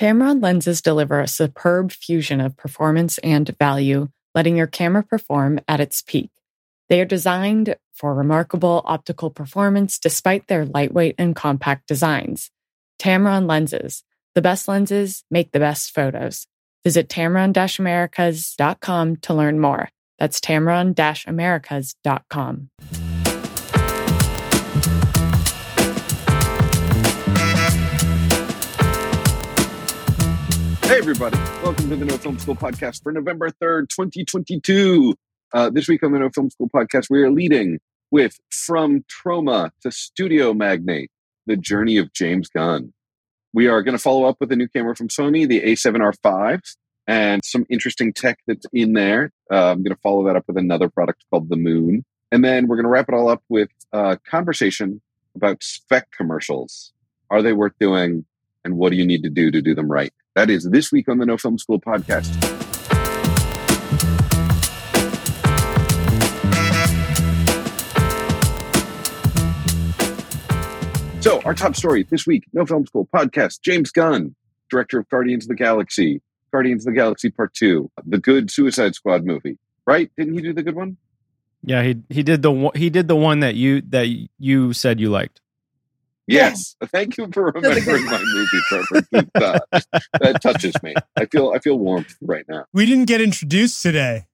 Tamron lenses deliver a superb fusion of performance and value, letting your camera perform at its peak. They are designed for remarkable optical performance despite their lightweight and compact designs. Tamron lenses. The best lenses make the best photos. Visit tamron-americas.com to learn more. That's tamron-americas.com. Hey, everybody. Welcome to the No Film School podcast for November 3rd, 2022. This week on the No Film School podcast, we are leading with From Troma to Studio Magnate, The Journey of James Gunn. We are going to follow up with a new camera from Sony, the A7R5, and some interesting tech that's in there. I'm going to follow that up with another product called The Moon. And then we're going to wrap it all up with a conversation about spec commercials. Are they worth doing? And what do you need to do them right? That is this week on the No Film School podcast. So our top story this week, No Film School podcast, James Gunn, director of Guardians of the Galaxy Part 2, the good Suicide Squad movie, right? Didn't he do the good one? Yeah, he did the one that you said you liked. Yes, thank you for remembering my movie, Trevor. That touches me. I feel warmth right now. We didn't get introduced today.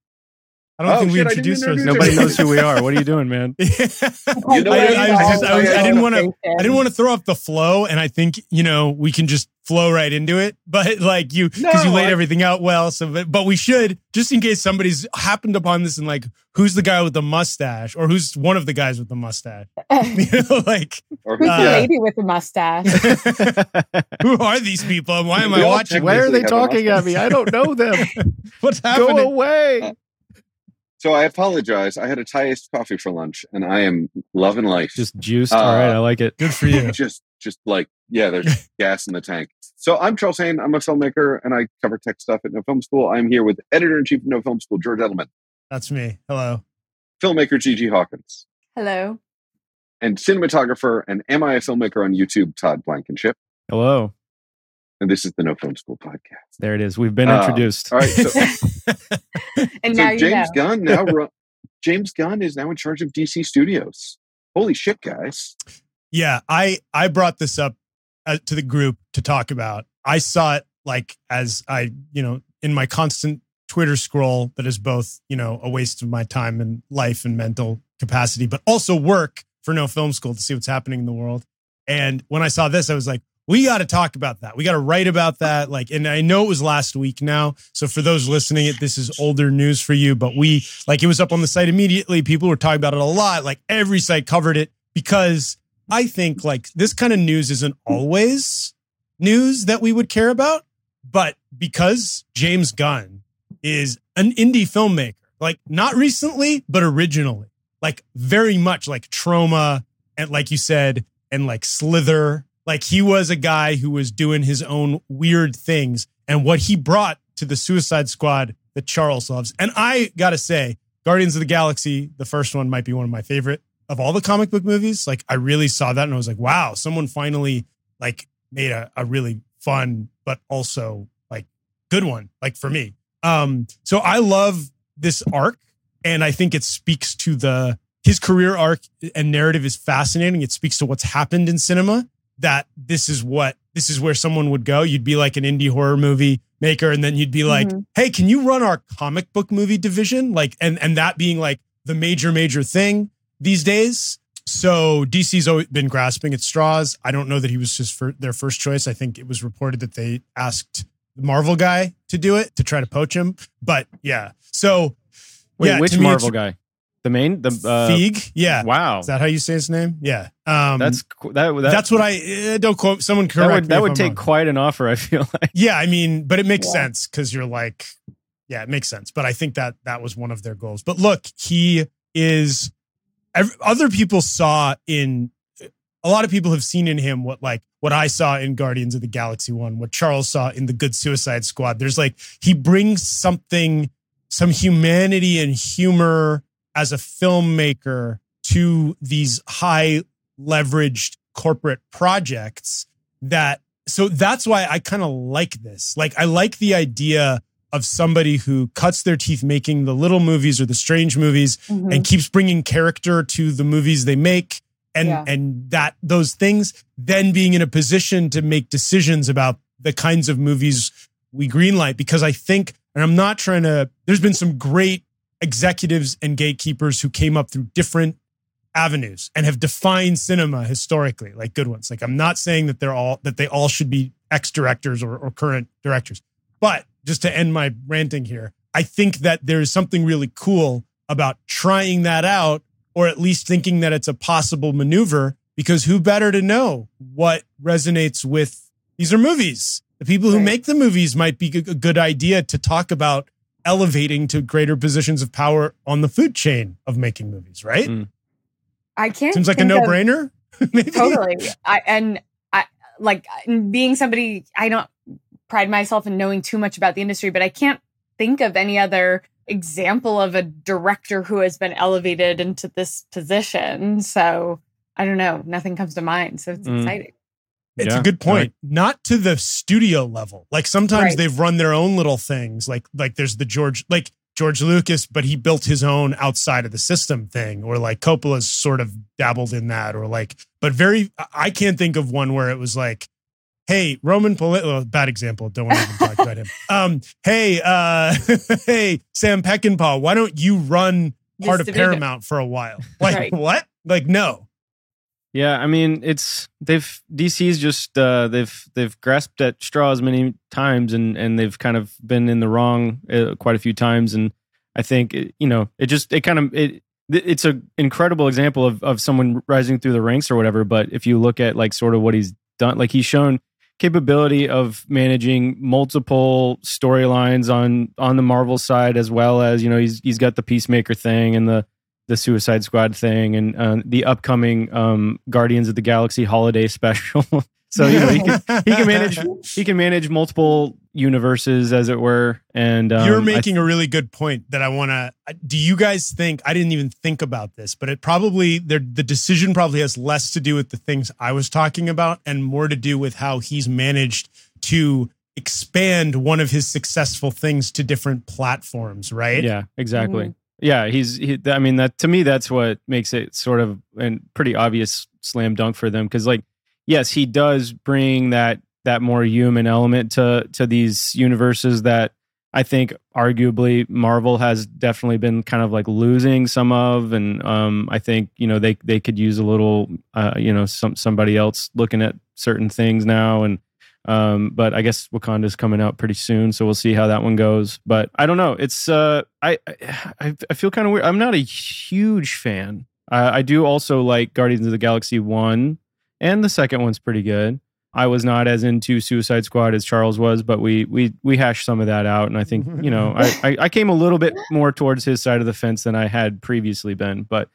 I don't think we introduced ourselves. Nobody knows who we are. What are you doing, man? I didn't want to throw up the flow, and I think we can just flow right into it. But you laid everything out well. So, but we should, just in case somebody's happened upon this and who's the guy with the mustache, or who's one of the guys with the mustache? Who's the lady with the mustache? Who are these people? Why am I watching? Why are they talking at me? I don't know them. What's happening? Go away. So I apologize. I had a Thai-iced coffee for lunch, and I am loving life. Just juiced. All right, I like it. Good for you. Just there's gas in the tank. So I'm Charles Hain. I'm a filmmaker, and I cover tech stuff at No Film School. I'm here with editor-in-chief of No Film School, George Edelman. That's me. Hello. Filmmaker Gigi Hawkins. Hello. And cinematographer and Am I a Filmmaker on YouTube, Todd Blankenship. Hello. And this is the No Film School podcast. There it is. We've been introduced. All right. So, James Gunn is now in charge of DC Studios. Holy shit, guys. Yeah, I brought this up to the group to talk about. I saw it as I in my constant Twitter scroll that is both, a waste of my time and life and mental capacity, but also work for No Film School to see what's happening in the world. And when I saw this, I was like, we got to talk about that. We got to write about that. And I know it was last week now. So for those listening, this is older news for you. But it was up on the site immediately. People were talking about it a lot. Every site covered it, because I think this kind of news isn't always news that we would care about. But because James Gunn is an indie filmmaker, not recently, but originally, very much like Troma and like you said, and Slither. He was a guy who was doing his own weird things, and what he brought to the Suicide Squad that Charles loves. And I gotta say, Guardians of the Galaxy, the first one, might be one of my favorite of all the comic book movies. I really saw that and I was like, wow, someone finally made a really fun, but also good one, for me. So I love this arc, and I think it speaks to his career arc and narrative is fascinating. It speaks to what's happened in cinema. That this is where someone would go. You'd be an indie horror movie maker, and then you'd be hey, can you run our comic book movie division? And that being the major thing these days. So DC's always been grasping at straws. I don't know that he was just their first choice. I think it was reported that they asked the Marvel guy to do it, to try to poach him. But yeah. So wait, which Marvel guy? Feige? Yeah. Wow. Is that how you say his name? Yeah. That's what I don't quote. Someone correct me. That would take quite an offer, I feel like. Yeah, but it makes sense, because you're it makes sense. But I think that was one of their goals. But look, other people saw in, a lot of people have seen in him what I saw in Guardians of the Galaxy 1, what Charles saw in The Good Suicide Squad. There's he brings some humanity and humor as a filmmaker to these high leveraged corporate projects that So that's why I kind of like this. Like, I like the idea of somebody who cuts their teeth making the little movies or the strange movies mm-hmm. and keeps bringing character to the movies they make. And that those things then being in a position to make decisions about the kinds of movies we greenlight. Because I think, and I'm not trying to, there's been some great executives and gatekeepers who came up through different avenues and have defined cinema historically, like good ones. Like, I'm not saying that they all should be ex-directors or current directors. But just to end my ranting here, I think that there is something really cool about trying that out, or at least thinking that it's a possible maneuver, because who better to know what resonates with, these are movies. The people who make the movies might be a good idea to talk about elevating to greater positions of power on the food chain of making movies, right? Mm. I can't. Seems like a no-brainer. Totally. I being somebody, I don't pride myself in knowing too much about the industry, but I can't think of any other example of a director who has been elevated into this position. So I don't know. Nothing comes to mind. So it's exciting. It's a good point. Not to the studio level. Like, sometimes they've run their own little things. Like there's the George Lucas, but he built his own outside of the system thing, or like Coppola's sort of dabbled in that, or like, but I can't think of one where it was like, hey, Roman Polanski, bad example. Don't want to even talk about him. Hey, Sam Peckinpah, why don't you run part of Paramount for a while? Like, what? Like, no. Yeah, I mean, DC's just they've grasped at straws many times, and they've kind of been in the wrong quite a few times, and I think it's an incredible example of someone rising through the ranks or whatever. But if you look at like sort of what he's done, like, he's shown capability of managing multiple storylines on the Marvel side, as well as, you know, he's got the Peacemaker thing and the Suicide Squad thing, and the upcoming Guardians of the Galaxy Holiday Special. So, you know, he can manage multiple universes, as it were. And you're making a really good point that I want to. Do you guys think? I didn't even think about this, but it probably the decision probably has less to do with the things I was talking about and more to do with how he's managed to expand one of his successful things to different platforms, right? Yeah, exactly. Mm-hmm. Yeah, I mean, that to me, that's what makes it sort of a pretty obvious slam dunk for them. Because, like, yes, he does bring that more human element to these universes that I think, arguably, Marvel has definitely been kind of like losing some of. And I think, you know, they could use a little, somebody else looking at certain things now. And but I guess Wakanda's coming out pretty soon, so we'll see how that one goes. But I don't know. It's I feel kind of weird. I'm not a huge fan. I do also like Guardians of the Galaxy 1, and the second one's pretty good. I was not as into Suicide Squad as Charles was, but we hashed some of that out, and I think, you know, I came a little bit more towards his side of the fence than I had previously been. But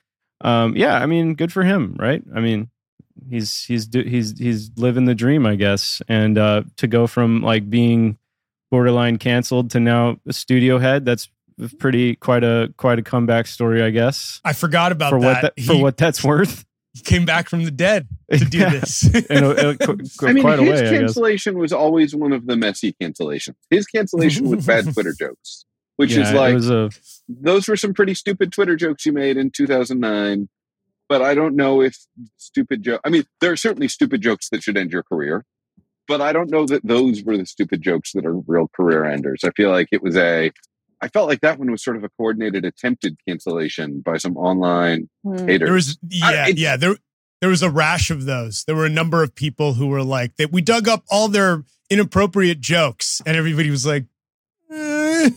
yeah, I mean, good for him, right? I mean, he's living the dream, I guess, and to go from like being borderline canceled to now a studio head, that's quite a comeback story, I guess. I forgot about what that's worth. He came back from the dead to do this. I mean, his cancellation was always one of the messy cancellations. His cancellation was bad Twitter jokes, which is like, those were some pretty stupid Twitter jokes you made in 2009. But I don't know if stupid jokes... I mean, there are certainly stupid jokes that should end your career, but I don't know that those were the stupid jokes that are real career enders. I feel like I felt like that one was sort of a coordinated attempted cancellation by some online haters. There was a rash of those. There were a number of people who were like, that we dug up all their inappropriate jokes, and everybody was like, they're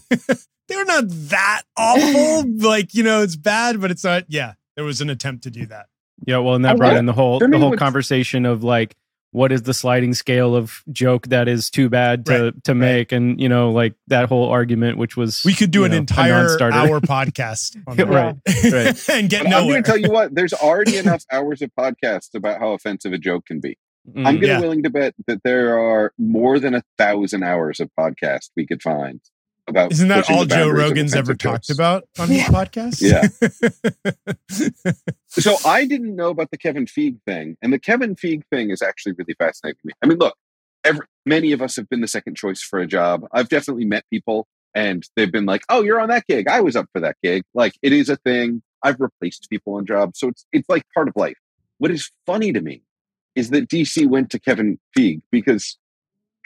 not that awful. Like, you know, it's bad, but it's not... Yeah. There was an attempt to do that. Yeah, well, and that brought in the whole conversation of like, what is the sliding scale of joke that is too bad to make, and, you know, like that whole argument, which was, we could do an entire hour podcast on that. Right. And get nowhere. I'm going to tell you what, there's already enough hours of podcasts about how offensive a joke can be. I'm willing to bet that there are more than 1,000 hours of podcasts we could find. Isn't that all Joe Rogan's ever talked about on his podcast? Yeah. So I didn't know about the Kevin Feige thing. And the Kevin Feige thing is actually really fascinating to me. I mean, look, many of us have been the second choice for a job. I've definitely met people and they've been like, oh, you're on that gig. I was up for that gig. Like, it is a thing. I've replaced people on jobs. So it's like part of life. What is funny to me is that DC went to Kevin Feige, because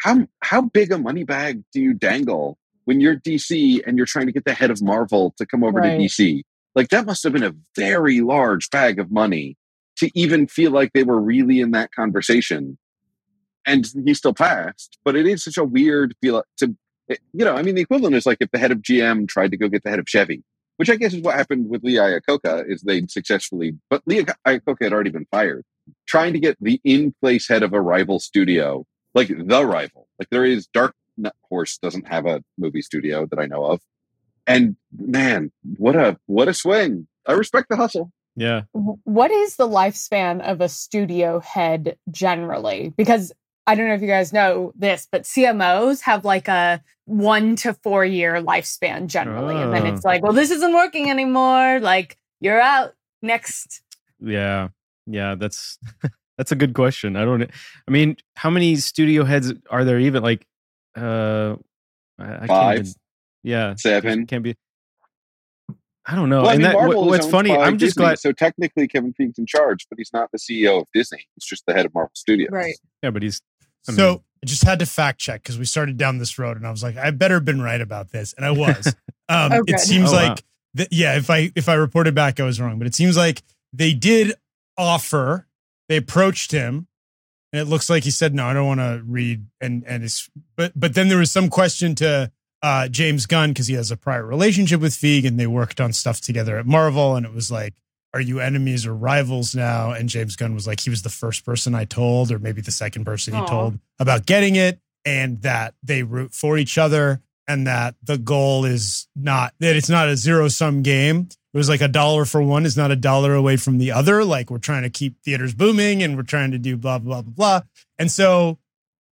how big a money bag do you dangle when you're DC and you're trying to get the head of Marvel to come over to DC? Like, that must have been a very large bag of money to even feel like they were really in that conversation. And he still passed, but it is such a weird feel to, you know, I mean, the equivalent is like if the head of GM tried to go get the head of Chevy, which I guess is what happened with Lee Iacocca, is they'd successfully, but Lee Iacocca had already been fired, trying to get the in-place head of a rival studio, like the rival. Like, there is Dark Horse doesn't have a movie studio that I know of. And man, what a swing. I respect the hustle. Yeah. What is the lifespan of a studio head generally? Because I don't know if you guys know this, but CMOs have like a 1 to 4 year lifespan generally. And then it's like, well, this isn't working anymore. Like, you're out. Next. Yeah. Yeah. That's a good question. I mean, how many studio heads are there even? Like, I Five. Can't even, yeah, seven can be. I don't know. Well, and I mean, that, what's funny, I'm just Disney, glad. So technically, Kevin Feige's in charge, but he's not the CEO of Disney. He's just the head of Marvel Studios. Right. Yeah, but he's. So I just had to fact check because we started down this road, and I was like, I better have been right about this, and I was. Okay. It seems like, if I reported back, I was wrong, but it seems like they did offer. They approached him. And it looks like he said, no, I don't want to read. And it's, but then there was some question to James Gunn, because he has a prior relationship with Feige and they worked on stuff together at Marvel. And it was like, are you enemies or rivals now? And James Gunn was like, he was the first person I told, or maybe the second person he told about getting it, and that they root for each other, and that the goal is not, that it's not a zero-sum game. It was like $1 for one is not $1 away from the other. Like, we're trying to keep theaters booming and we're trying to do blah, blah, blah, blah. And so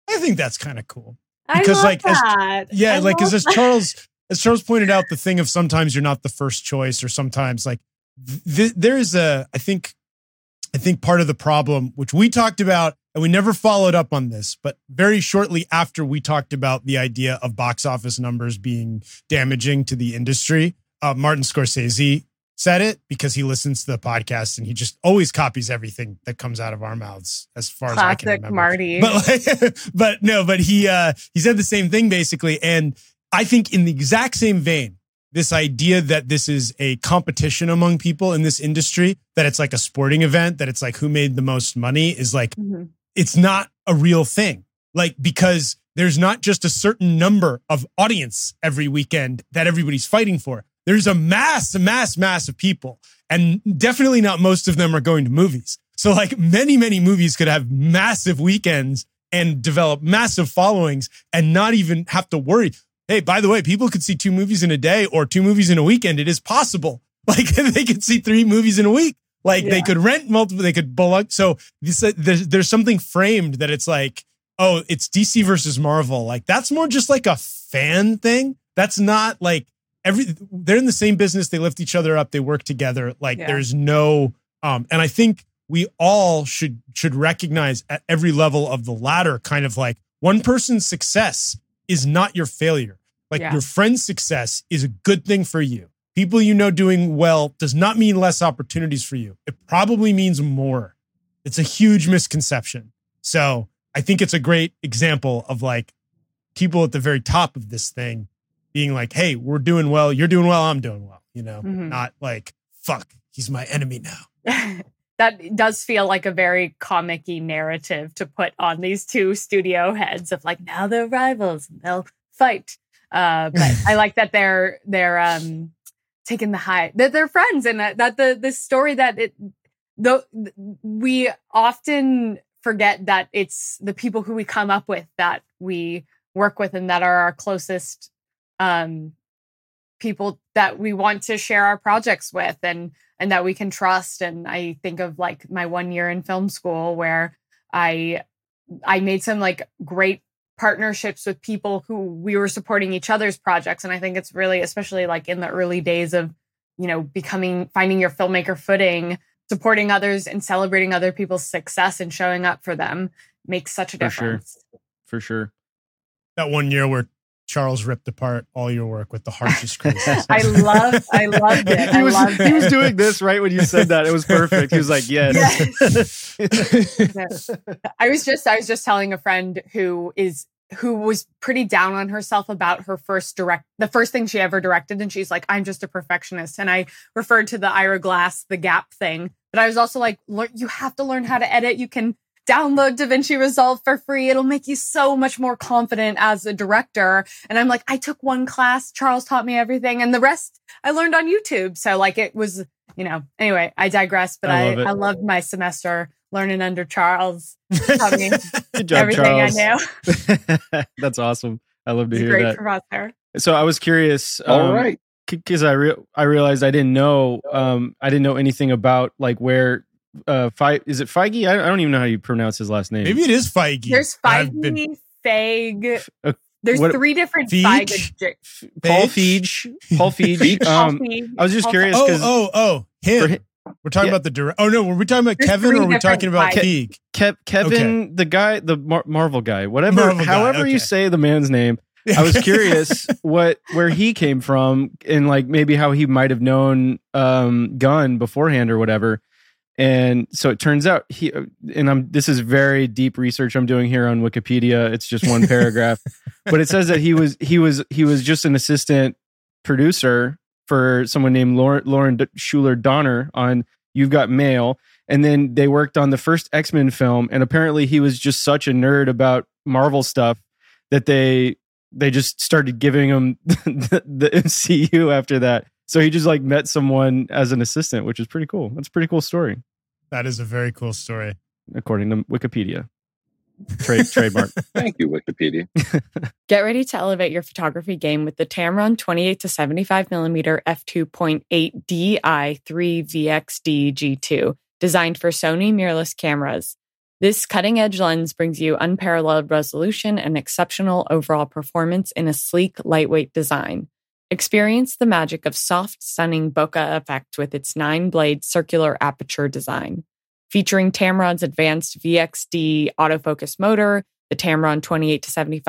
I think that's kind of cool. Because I love like, that. As Charles pointed out, the thing of sometimes you're not the first choice, or sometimes like there is a, I think part of the problem, which we talked about, and we never followed up on this, but very shortly after we talked about the idea of box office numbers being damaging to the industry, Martin Scorsese said it, because he listens to the podcast and he just always copies everything that comes out of our mouths as far as I can remember. Classic Marty. But he said the same thing basically. And I think in the exact same vein, this idea that this is a competition among people in this industry, that it's like a sporting event, that it's like who made the most money is like, it's not a real thing. Like, because there's not just a certain number of audience every weekend that everybody's fighting for. There's a mass of people, and definitely not most of them are going to movies. So like many, many movies could have massive weekends and develop massive followings and not even have to worry. Hey, by the way, people could see 2 movies in a day or 2 movies in a weekend. It is possible. Like they could see 3 movies in a week. Like they could rent multiple, they could bulk. So there's something framed that it's like, oh, it's DC versus Marvel. Like that's more just like a fan thing. That's not like, they're in the same business. They lift each other up. They work together. Like there's no, and I think we all should recognize at every level of the ladder, kind of like one person's success is not your failure. Like your friend's success is a good thing for you. People, you know, doing well does not mean less opportunities for you. It probably means more. It's a huge misconception. So I think it's a great example of like people at the very top of this thing being like, hey, we're doing well, you're doing well, I'm doing well, you know, not like, fuck, he's my enemy now. That does feel like a very comic-y narrative to put on these two studio heads of like, now they're rivals, and they'll fight. But I like that they're taking the high, that they're friends, and that the story that we often forget that it's the people who we come up with that we work with and that are our closest people that we want to share our projects with and that we can trust. And I think of like my 1 year in film school where I made some like great partnerships with people who we were supporting each other's projects. And I think it's really, especially like in the early days of, you know, finding your filmmaker footing, supporting others and celebrating other people's success and showing up for them makes such a difference. Sure. for sure. That one year where Charles ripped apart all your work with the harshest criticism. I loved it. He was doing this right when you said that. It was perfect. He was like, yes. I was just telling a friend who was pretty down on herself about her the first thing she ever directed. And she's like, I'm just a perfectionist. And I referred to the Ira Glass, the Gap thing. But I was also like, you have to learn how to edit. You can download DaVinci Resolve for free. It'll make you so much more confident as a director. And I'm like, I took one class. Charles taught me everything. And the rest I learned on YouTube. So like it was, anyway, I digress. But I loved my semester learning under Charles. Good job, everything Charles. I know. That's awesome. I love to hear great that. Professor. So I was curious. All right. Because I realized I didn't know anything about like where is it Feige? I don't even know how you pronounce his last name. Maybe it is Feige. There's Feige, Feige. There's three different Feige. Paul Feige. I was just curious. Him. We're talking about the director. Oh no, were we talking about Kevin or we're talking about Feige? Kevin, okay. The guy, the Marvel guy, whatever. Marvel however guy, okay. You say the man's name. I was curious where he came from and like maybe how he might have known Gunn beforehand or whatever. And so it turns out this is very deep research I'm doing here on Wikipedia. It's just one paragraph, but it says that he was just an assistant producer for someone named Lauren Schuler Donner on You've Got Mail. And then they worked on the first X-Men film. And apparently he was just such a nerd about Marvel stuff that they just started giving him the MCU after that. So he just like met someone as an assistant, which is pretty cool. That's a pretty cool story. That is a very cool story. According to Wikipedia. Trademark. Thank you, Wikipedia. Get ready to elevate your photography game with the Tamron 28-75mm f2.8 Di3 VXD G2, designed for Sony mirrorless cameras. This cutting-edge lens brings you unparalleled resolution and exceptional overall performance in a sleek, lightweight design. Experience the magic of soft, stunning bokeh effect with its 9-blade circular aperture design. Featuring Tamron's advanced VXD autofocus motor, the Tamron 28-75mm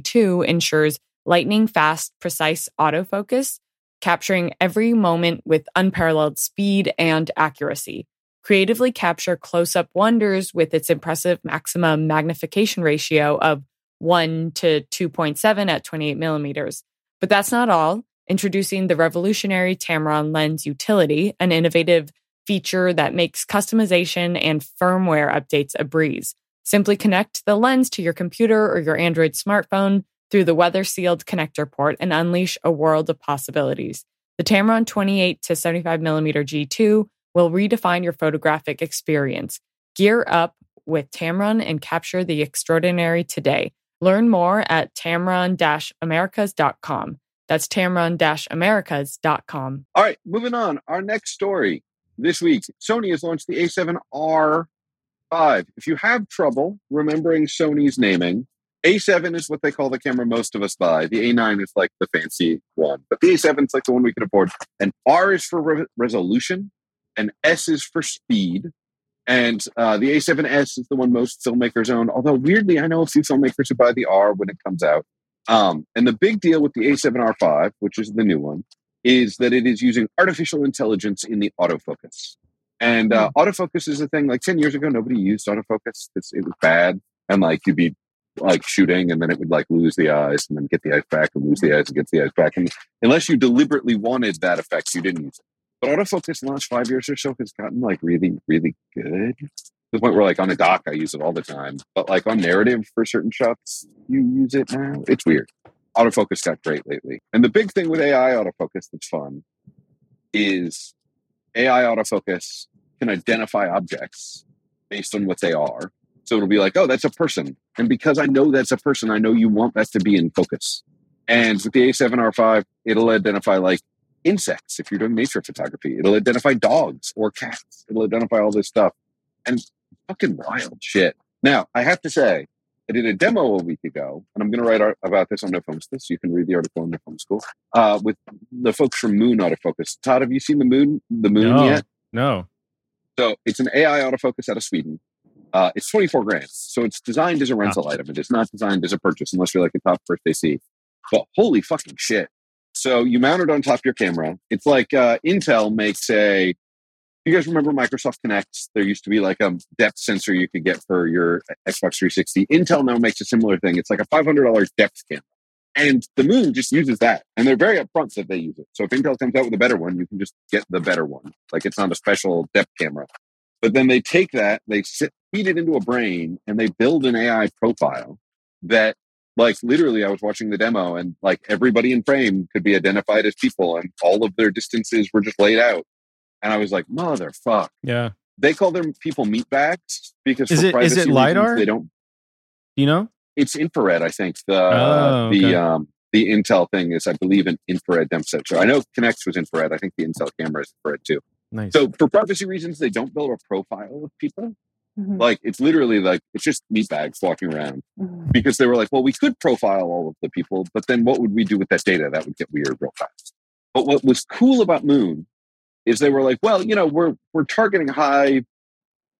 G2 ensures lightning-fast, precise autofocus, capturing every moment with unparalleled speed and accuracy. Creatively capture close-up wonders with its impressive maximum magnification ratio of 1 to 2.7 at 28mm. But that's not all. Introducing the revolutionary Tamron Lens Utility, an innovative feature that makes customization and firmware updates a breeze. Simply connect the lens to your computer or your Android smartphone through the weather-sealed connector port and unleash a world of possibilities. The Tamron 28-75mm G2 will redefine your photographic experience. Gear up with Tamron and capture the extraordinary today. Learn more at tamron-americas.com. That's tamron-americas.com. All right, moving on. Our next story. This week, Sony has launched the A7R5. If you have trouble remembering Sony's naming, A7 is what they call the camera most of us buy. The A9 is like the fancy one, but the A7 is like the one we can afford. And R is for resolution, and S is for speed. And the A7S is the one most filmmakers own, although weirdly, I know a few filmmakers who buy the R when it comes out. And the big deal with the A7R5, which is the new one, is that it is using artificial intelligence in the autofocus. And autofocus is a thing, like 10 years ago, nobody used autofocus. It was bad. And like, you'd be like shooting and then it would like lose the eyes and then get the eyes back and lose the eyes and get the eyes back. And unless you deliberately wanted that effect, you didn't use it. But autofocus in the last 5 years or so has gotten like really, really good. To the point where like on a doc, I use it all the time. But like on narrative for certain shots, you use it now. It's weird. Autofocus got great lately. And the big thing with AI autofocus that's fun is AI autofocus can identify objects based on what they are. So it'll be like, oh, that's a person. And because I know that's a person, I know you want that to be in focus. And with the A7R5, it'll identify like insects if you're doing nature photography. It'll identify dogs or cats. It'll identify all this stuff. And fucking wild shit. Now, I have to say, I did a demo a week ago, and I'm going to write about this on No Film School. So you can read the article on No Film School with the folks from Moon Autofocus. Todd, have you seen the Moon yet? No. So it's an AI autofocus out of Sweden. It's $24,000. So it's designed as a rental item. It is not designed as a purchase unless you're like a top first AC. But holy fucking shit. So you mount it on top of your camera. It's like Intel makes a... You guys remember Microsoft Connect? There used to be like a depth sensor you could get for your Xbox 360. Intel now makes a similar thing. It's like a $500 depth camera. And the Moon just uses that. And they're very upfront that they use it. So if Intel comes out with a better one, you can just get the better one. Like it's not a special depth camera. But then they take that, they feed it into a brain, and they build an AI profile that, like, literally I was watching the demo and like everybody in frame could be identified as people and all of their distances were just laid out. And I was like, motherfuck. Yeah. They call them people meatbags because for privacy reasons, LIDAR? They don't. You know? It's infrared, I think. The Intel thing is, I believe, an infrared depth sensor. I know Kinect was infrared. I think the Intel camera is infrared too. Nice. So for privacy reasons, they don't build a profile of people. Mm-hmm. Like it's literally like it's just meatbags walking around because they were like, well, we could profile all of the people, but then what would we do with that data? That would get weird real fast. But what was cool about Moon is they were like, well, you know, we're targeting high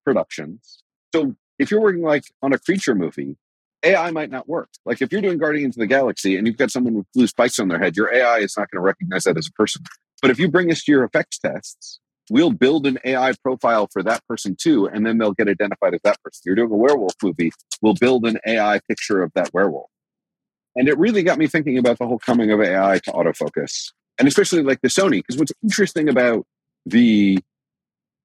productions. So if you're working like on a creature movie, AI might not work. Like if you're doing Guardians of the Galaxy and you've got someone with blue spikes on their head, your AI is not going to recognize that as a person. But if you bring us to your effects tests, we'll build an AI profile for that person too, and then they'll get identified as that person. You're doing a werewolf movie, we'll build an AI picture of that werewolf. And it really got me thinking about the whole coming of AI to autofocus. And especially like the Sony, because what's interesting about the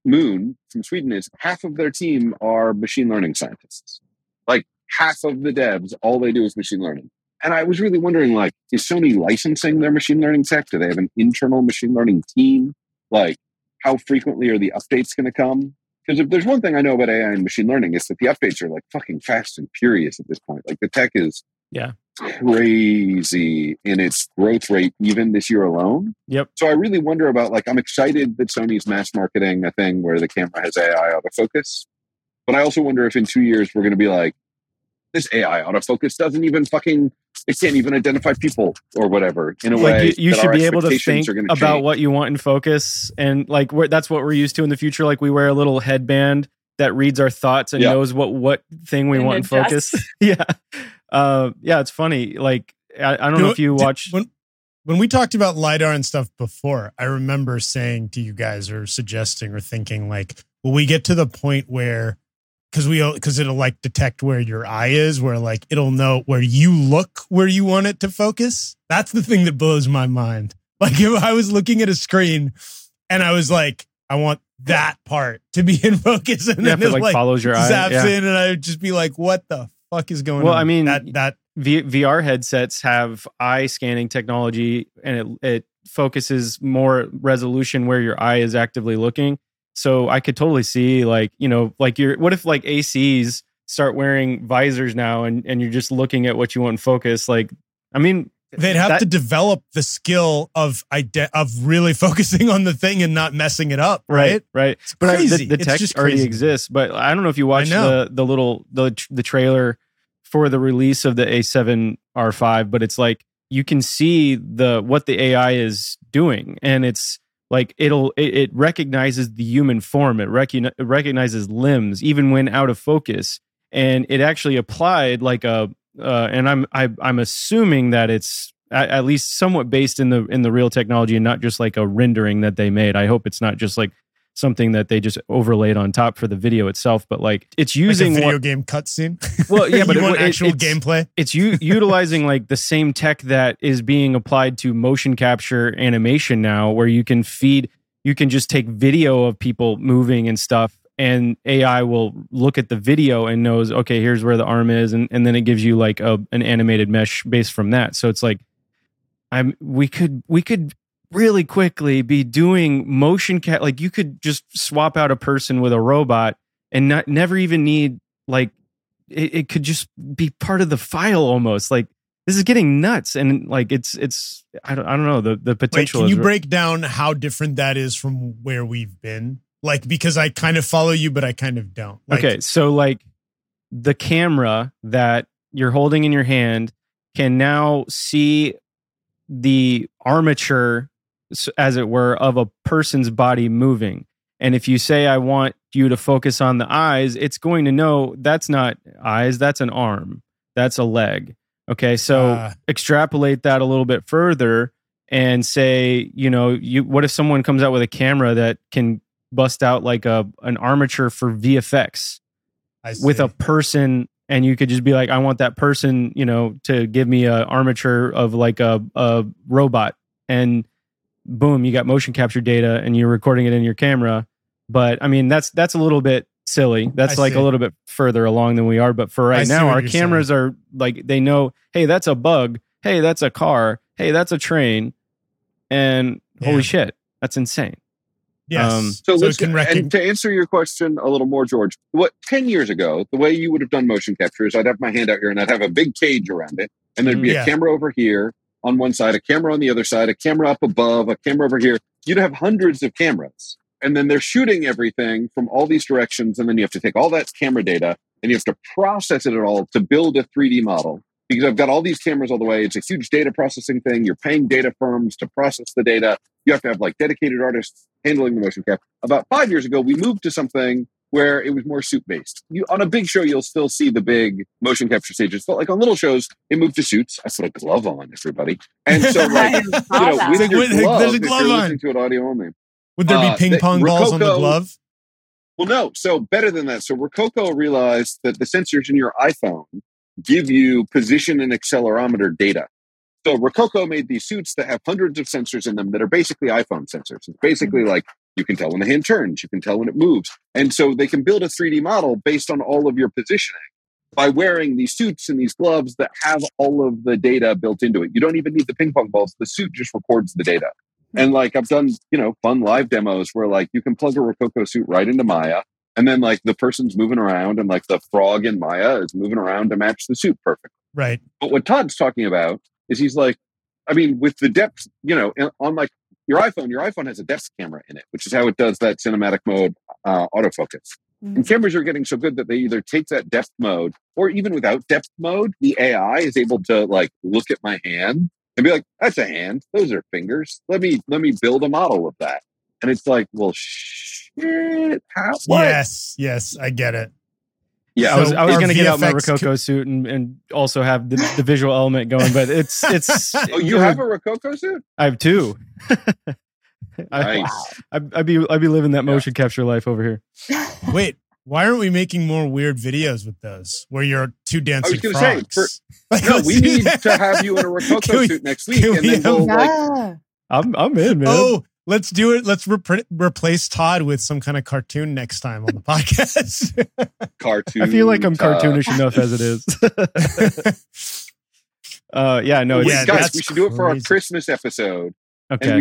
Moon from Sweden is half of their team are machine learning scientists. Like, half of the devs, all they do is machine learning. And I was really wondering, like, is Sony licensing their machine learning tech? Do they have an internal machine learning team? Like, how frequently are the updates going to come? Because if there's one thing I know about AI and machine learning, it's that the updates are, like, fucking fast and furious at this point. Like, the tech is crazy in its growth rate, even this year alone. Yep. So I really wonder about, like, I'm excited that Sony's mass marketing a thing where the camera has AI autofocus. But I also wonder if in 2 years we're going to be like, this AI autofocus doesn't even fucking, it can't even identify people or whatever in a way. Like you should be able to think about what you want in focus. And like, that's what we're used to in the future. Like we wear a little headband that reads our thoughts and knows what thing we want in focus. Yeah. It's funny. Like, I don't know if you watched. When we talked about LiDAR and stuff before, I remember saying to you guys or suggesting or thinking like, will we get to the point where Because it'll like detect where your eye is, where like it'll know where you look, where you want it to focus. That's the thing that blows my mind. Like if I was looking at a screen and I was like, I want that part to be in focus, and then it like follows your eye, zaps in, and I would just be like, what the fuck is going on? Well, I mean, that VR headsets have eye scanning technology, and it focuses more resolution where your eye is actively looking. So I could totally see like, you know, like what if like ACs start wearing visors now and you're just looking at what you want in focus? Like, I mean, they'd have to develop the skill of really focusing on the thing and not messing it up. Right. It's crazy. But the tech already exists, but I don't know if you watched the trailer for the release of the A7R5, but it's like, you can see what the AI is doing, and it's, like it recognizes the human form. It recognizes limbs, even when out of focus. And it actually applied like and I'm assuming that it's at least somewhat based in the real technology and not just like a rendering that they made. I hope it's not just like something that they just overlaid on top for the video itself, but like it's using like a video game cutscene. Well, yeah, but it's gameplay. It's utilizing like the same tech that is being applied to motion capture animation now, where you can just take video of people moving and stuff, and AI will look at the video and knows, okay, here's where the arm is, and then it gives you like an animated mesh based from that. So it's like we could really quickly be doing like you could just swap out a person with a robot and never even need like it could just be part of the file almost. Like this is getting nuts, and like it's I don't know the potential. Wait, can you break down how different that is from where we've been? Like because I kind of follow you, but I kind of don't. Like, okay, so like the camera that you're holding in your hand can now see the armature, as it were, of a person's body moving. And if you say, I want you to focus on the eyes, it's going to know that's not eyes, that's an arm, that's a leg. Okay, so extrapolate that a little bit further and say, what if someone comes out with a camera that can bust out like an armature for VFX with a person, and you could just be like, I want that person, to give me an armature of like a robot, and boom, you got motion capture data and you're recording it in your camera. But I mean, that's a little bit silly. That's a little bit further along than we are. But for right now, our cameras are like, they know, hey, that's a bug. Hey, that's a car. Hey, that's a train. And holy shit, that's insane. Yes. To answer your question a little more, George, 10 years ago, the way you would have done motion capture is I'd have my hand out here and I'd have a big cage around it. And there'd be a camera over here on one side, a camera on the other side, a camera up above, a camera over here. You'd have hundreds of cameras. And then they're shooting everything from all these directions. And then you have to take all that camera data and you have to process it all to build a 3D model. Because I've got all these cameras all the way. It's a huge data processing thing. You're paying data firms to process the data. You have to have like dedicated artists handling the motion cap. About 5 years ago, we moved to something where it was more suit-based. On a big show, you'll still see the big motion capture stages. But like on little shows, it moved to suits. I said, glove on, everybody. And so like, there's a glove on. To an audio only. Would there be ping-pong balls on the glove? Well, no. So better than that. So Rokoko realized that the sensors in your iPhone give you position and accelerometer data. So Rokoko made these suits that have hundreds of sensors in them that are basically iPhone sensors. It's basically like you can tell when the hand turns, you can tell when it moves. And so they can build a 3D model based on all of your positioning by wearing these suits and these gloves that have all of the data built into it. You don't even need the ping pong balls. The suit just records the data. And like I've done, fun live demos where like you can plug a Rokoko suit right into Maya. And then like the person's moving around and like the frog in Maya is moving around to match the suit perfectly. Right. But what Todd's talking about is he's like, I mean, with the depth, on like your iPhone has a depth camera in it, which is how it does that cinematic mode autofocus. Mm-hmm. And cameras are getting so good that they either take that depth mode or even without depth mode, the AI is able to like look at my hand and be like, that's a hand. Those are fingers. Let me build a model of that. And it's like, well, shit. How? What? Yes, I get it. Yeah, so I was going to get out my Rokoko suit and also have the visual element going, but it's. Oh, you have a Rokoko suit? I have two. Nice. I'd be living that motion capture life over here. Wait, why aren't we making more weird videos with those where you're two dancing frogs? I was going to say, we need to have you in a Rokoko suit next week, and then we'll like. I'm in, man. Oh. Let's do it. Let's replace Todd with some kind of cartoon next time on the podcast. Cartoon. I feel like I'm cartoonish enough as it is. Guys, we should do it for our Christmas episode. Okay. And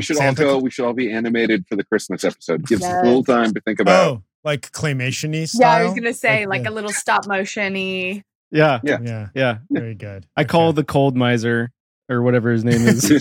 we should all be animated for the Christmas episode. Gives us a little time to think about. Oh, like claymation-y style? Yeah, I was going to say like a little stop motion-y. Yeah. Very good. I call the Cold Miser or whatever his name is.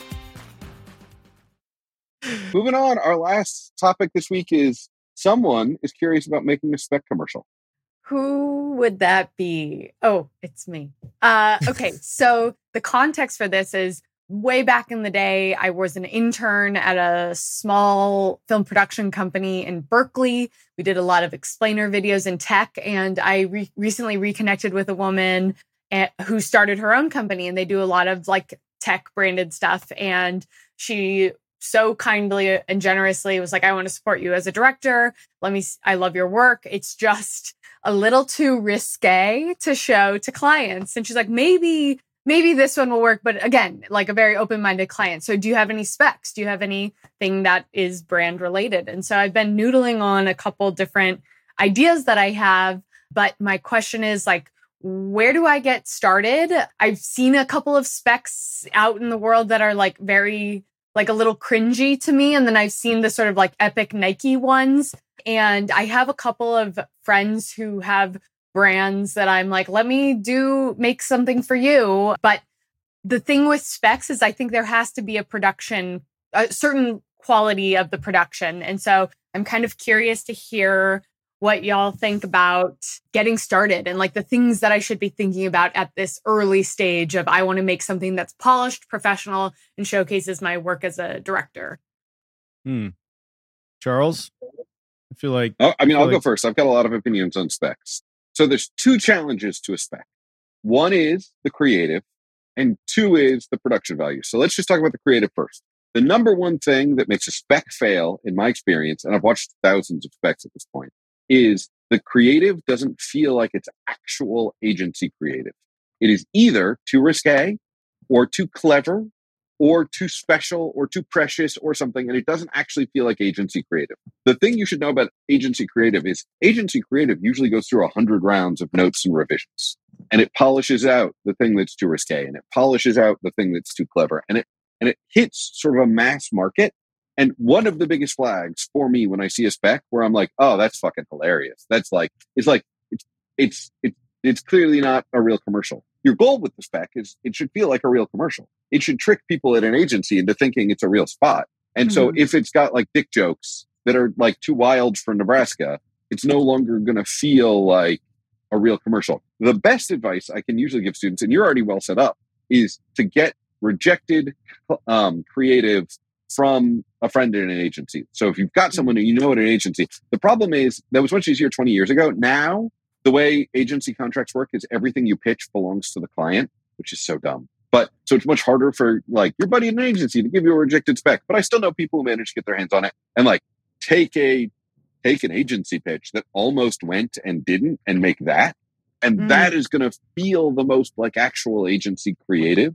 Moving on, our last topic this week is someone is curious about making a spec commercial. Who would that be? Oh, it's me. Okay, so the context for this is way back in the day, I was an intern at a small film production company in Berkeley. We did a lot of explainer videos in tech, and I recently reconnected with a woman who started her own company, and they do a lot of like tech branded stuff, and she so kindly and generously was like, I want to support you as a director. I love your work. It's just a little too risque to show to clients. And she's like, maybe this one will work. But again, like a very open-minded client. So do you have any specs? Do you have anything that is brand related? And so I've been noodling on a couple different ideas that I have. But my question is like, where do I get started? I've seen a couple of specs out in the world that are like very like a little cringy to me. And then I've seen the sort of like epic Nike ones. And I have a couple of friends who have brands that I'm like, let me make something for you. But the thing with specs is I think there has to be a production, a certain quality of the production. And so I'm kind of curious to hear what y'all think about getting started and like the things that I should be thinking about at this early stage of I want to make something that's polished, professional, and showcases my work as a director. Charles, I feel like... I'll go first. I've got a lot of opinions on specs. So there's two challenges to a spec. One is the creative and two is the production value. So let's just talk about the creative first. The number one thing that makes a spec fail, in my experience, and I've watched thousands of specs at this point, is the creative doesn't feel like it's actual agency creative. It is either too risque or too clever or too special or too precious or something, and it doesn't actually feel like agency creative. The thing you should know about agency creative is agency creative usually goes through 100 rounds of notes and revisions, and it polishes out the thing that's too risque, and it polishes out the thing that's too clever, and it hits sort of a mass market. And one of the biggest flags for me when I see a spec where I'm like, oh, that's fucking hilarious. That's it's clearly not a real commercial. Your goal with the spec is it should feel like a real commercial. It should trick people at an agency into thinking it's a real spot. And so if it's got like dick jokes that are like too wild for Nebraska, it's no longer going to feel like a real commercial. The best advice I can usually give students, and you're already well set up, is to get rejected creative from a friend in an agency. So if you've got someone who you know at an agency, the problem is that was much easier 20 years ago. Now, the way agency contracts work is everything you pitch belongs to the client, which is so dumb. But so it's much harder for like your buddy in an agency to give you a rejected spec. But I still know people who managed to get their hands on it and like take an agency pitch that almost went and didn't and make that. And that is going to feel the most like actual agency creative.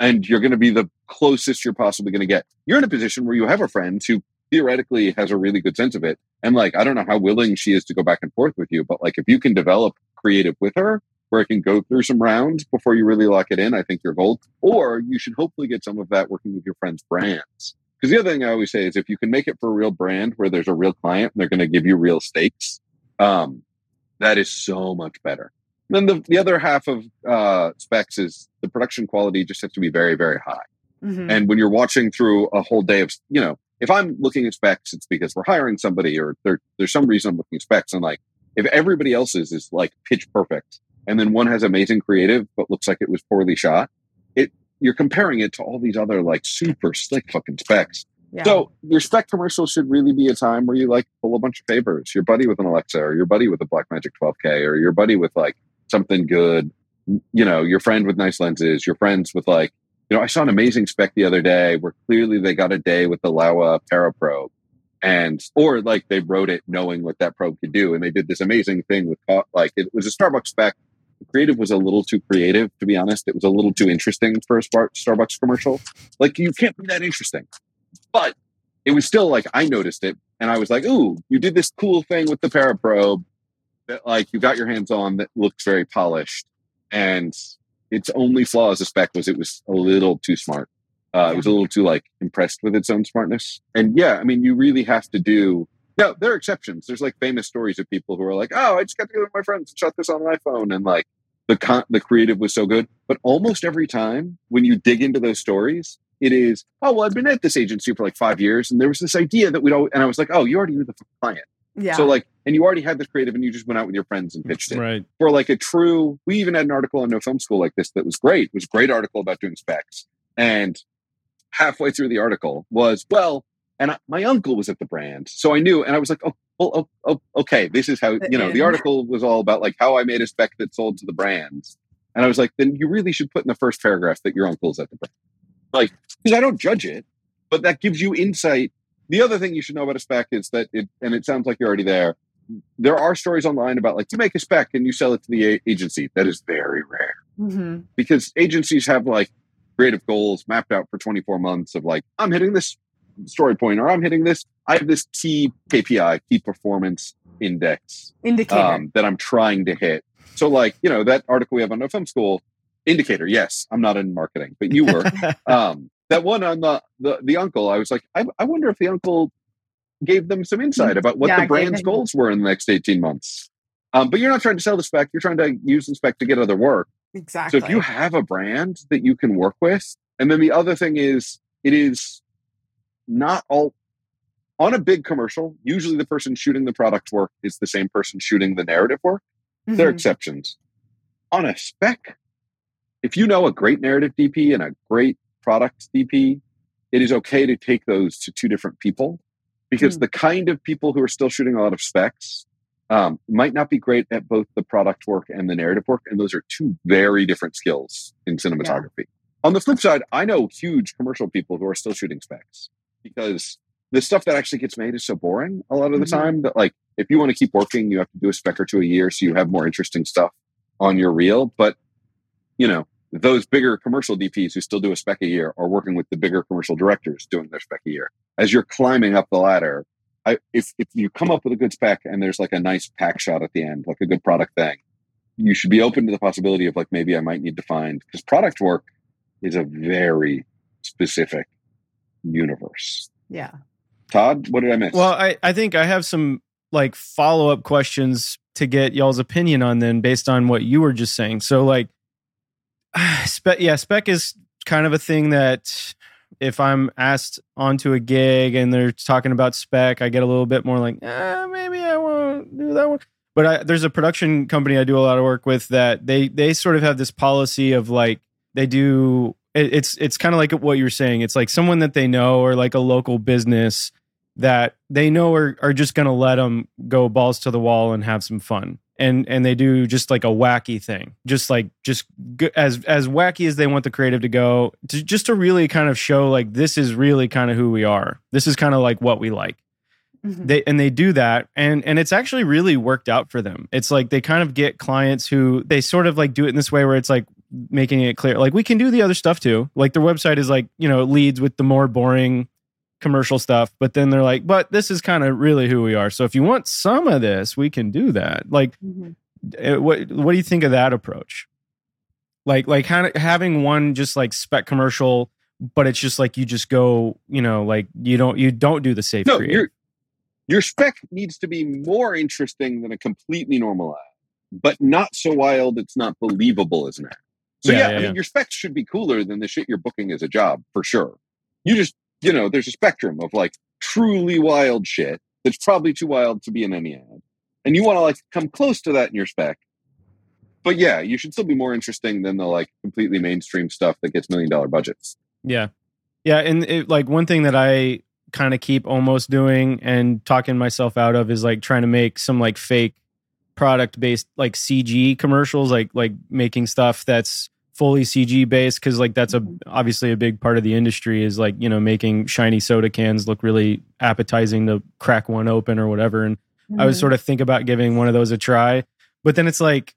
And you're going to be the closest you're possibly going to get. You're in a position where you have a friend who theoretically has a really good sense of it. And like, I don't know how willing she is to go back and forth with you, but like, if you can develop creative with her where it can go through some rounds before you really lock it in, I think you're gold. Or you should hopefully get some of that working with your friend's brands. Because the other thing I always say is if you can make it for a real brand where there's a real client and they're going to give you real stakes, that is so much better. Then the other half of specs is the production quality just has to be very, very high. And when you're watching through a whole day of, you know, if I'm looking at specs, it's because we're hiring somebody or there's some reason I'm looking at specs. And like, if everybody else's is like pitch perfect and then one has amazing creative, but looks like it was poorly shot, you're comparing it to all these other like super slick fucking specs. Yeah. So your spec commercial should really be a time where you like pull a bunch of favors, your buddy with an Alexa or your buddy with a Blackmagic 12K or your buddy with like, something good, you know, your friend with nice lenses, your friends with like, you know, I saw an amazing spec the other day where clearly they got a day with the Laowa Paraprobe or like they wrote it knowing what that probe could do. And they did this amazing thing with like, it was a Starbucks spec. The creative was a little too creative, to be honest. It was a little too interesting for a Starbucks commercial. Like you can't be that interesting, but it was still like, I noticed it and I was like, ooh, you did this cool thing with the Paraprobe that like you got your hands on that looks very polished, and its only flaw as a spec was it was a little too smart. It was a little too like impressed with its own smartness. And yeah, I mean, you really have to do. Now there are exceptions. There's like famous stories of people who are like, "Oh, I just got together with my friends and shot this on an iPhone," and like the creative was so good. But almost every time when you dig into those stories, it is, "Oh, well, I've been at this agency for like 5 years, and there was this idea that we'd all," and I was like, "Oh, you already knew the client." Yeah. So like, and you already had this creative and you just went out with your friends and pitched it. Right. For like we even had an article on No Film School like this that was great. It was a great article about doing specs. And halfway through the article was, my uncle was at the brand. So I knew, and I was like, okay, this is how, you know, the article was all about like how I made a spec that sold to the brands. And I was like, then you really should put in the first paragraph that your uncle's at the brand. Like, because I don't judge it, but that gives you insight. The other thing you should know about a spec is that it sounds like you're already there. There are stories online about like you make a spec and you sell it to the agency. That is very rare because agencies have like creative goals mapped out for 24 months of like, I'm hitting this story point or I'm hitting this. I have this key KPI, key performance indicator that I'm trying to hit. So like, you know, that article we have on No Film School indicator. Yes. I'm not in marketing, but you were, that one on the uncle, I was like, I wonder if the uncle gave them some insight about what the brand's goals were in the next 18 months. But you're not trying to sell the spec. You're trying to use the spec to get other work. Exactly. So if you have a brand that you can work with, and then the other thing is, it is not all on a big commercial. Usually the person shooting the product work is the same person shooting the narrative work. Mm-hmm. There are exceptions. On a spec, if you know a great narrative DP and a great product DP, it is okay to take those to two different people, because the kind of people who are still shooting a lot of specs might not be great at both the product work and the narrative work. And those are two very different skills in cinematography. Yeah. On the flip side, I know huge commercial people who are still shooting specs, because the stuff that actually gets made is so boring a lot of the time that, like, if you want to keep working, you have to do a spec or two a year so you have more interesting stuff on your reel. But, you know, those bigger commercial DPs who still do a spec a year are working with the bigger commercial directors doing their spec a year. As you're climbing up the ladder, if you come up with a good spec and there's like a nice pack shot at the end, like a good product thing, you should be open to the possibility of, like, maybe I might need to find, because product work is a very specific universe. Yeah. Todd, what did I miss? Well, I think I have some like follow-up questions to get y'all's opinion on then based on what you were just saying. So like, spec is kind of a thing that if I'm asked onto a gig and they're talking about spec, I get a little bit more like, maybe I want to do that one. But there's a production company I do a lot of work with that they sort of have this policy of like, they do, it's kind of like what you're saying. It's like someone that they know or like a local business that they know are just going to let them go balls to the wall and have some fun. And they do just like a wacky thing, as wacky as they want the creative to go, to really kind of show like, this is really kind of who we are. This is kind of like what we like. Mm-hmm. They do that. And it's actually really worked out for them. It's like, they kind of get clients who they sort of like do it in this way where it's like making it clear, like, we can do the other stuff too. Like their website is like, you know, it leads with the more boring commercial stuff, but then they're like, but this is kind of really who we are. So if you want some of this, we can do that. Like, what do you think of that approach? Like having one just like spec commercial, but it's just like, you just go, you know, like you don't do the safe. No, your spec needs to be more interesting than a completely normal ad, but not so wild it's not believable as an ad. So I mean, your specs should be cooler than the shit you're booking as a job for sure. You know, there's a spectrum of like truly wild shit that's probably too wild to be in any ad. And you want to like come close to that in your spec. But yeah, you should still be more interesting than the like completely mainstream stuff that gets $1 million budgets. Yeah. Yeah. And like one thing that I kind of keep almost doing and talking myself out of is like trying to make some like fake product based like CG commercials, like making stuff that's fully CG based, because like that's obviously a big part of the industry is like, you know, making shiny soda cans look really appetizing to crack one open or whatever. And I would sort of think about giving one of those a try, but then it's like,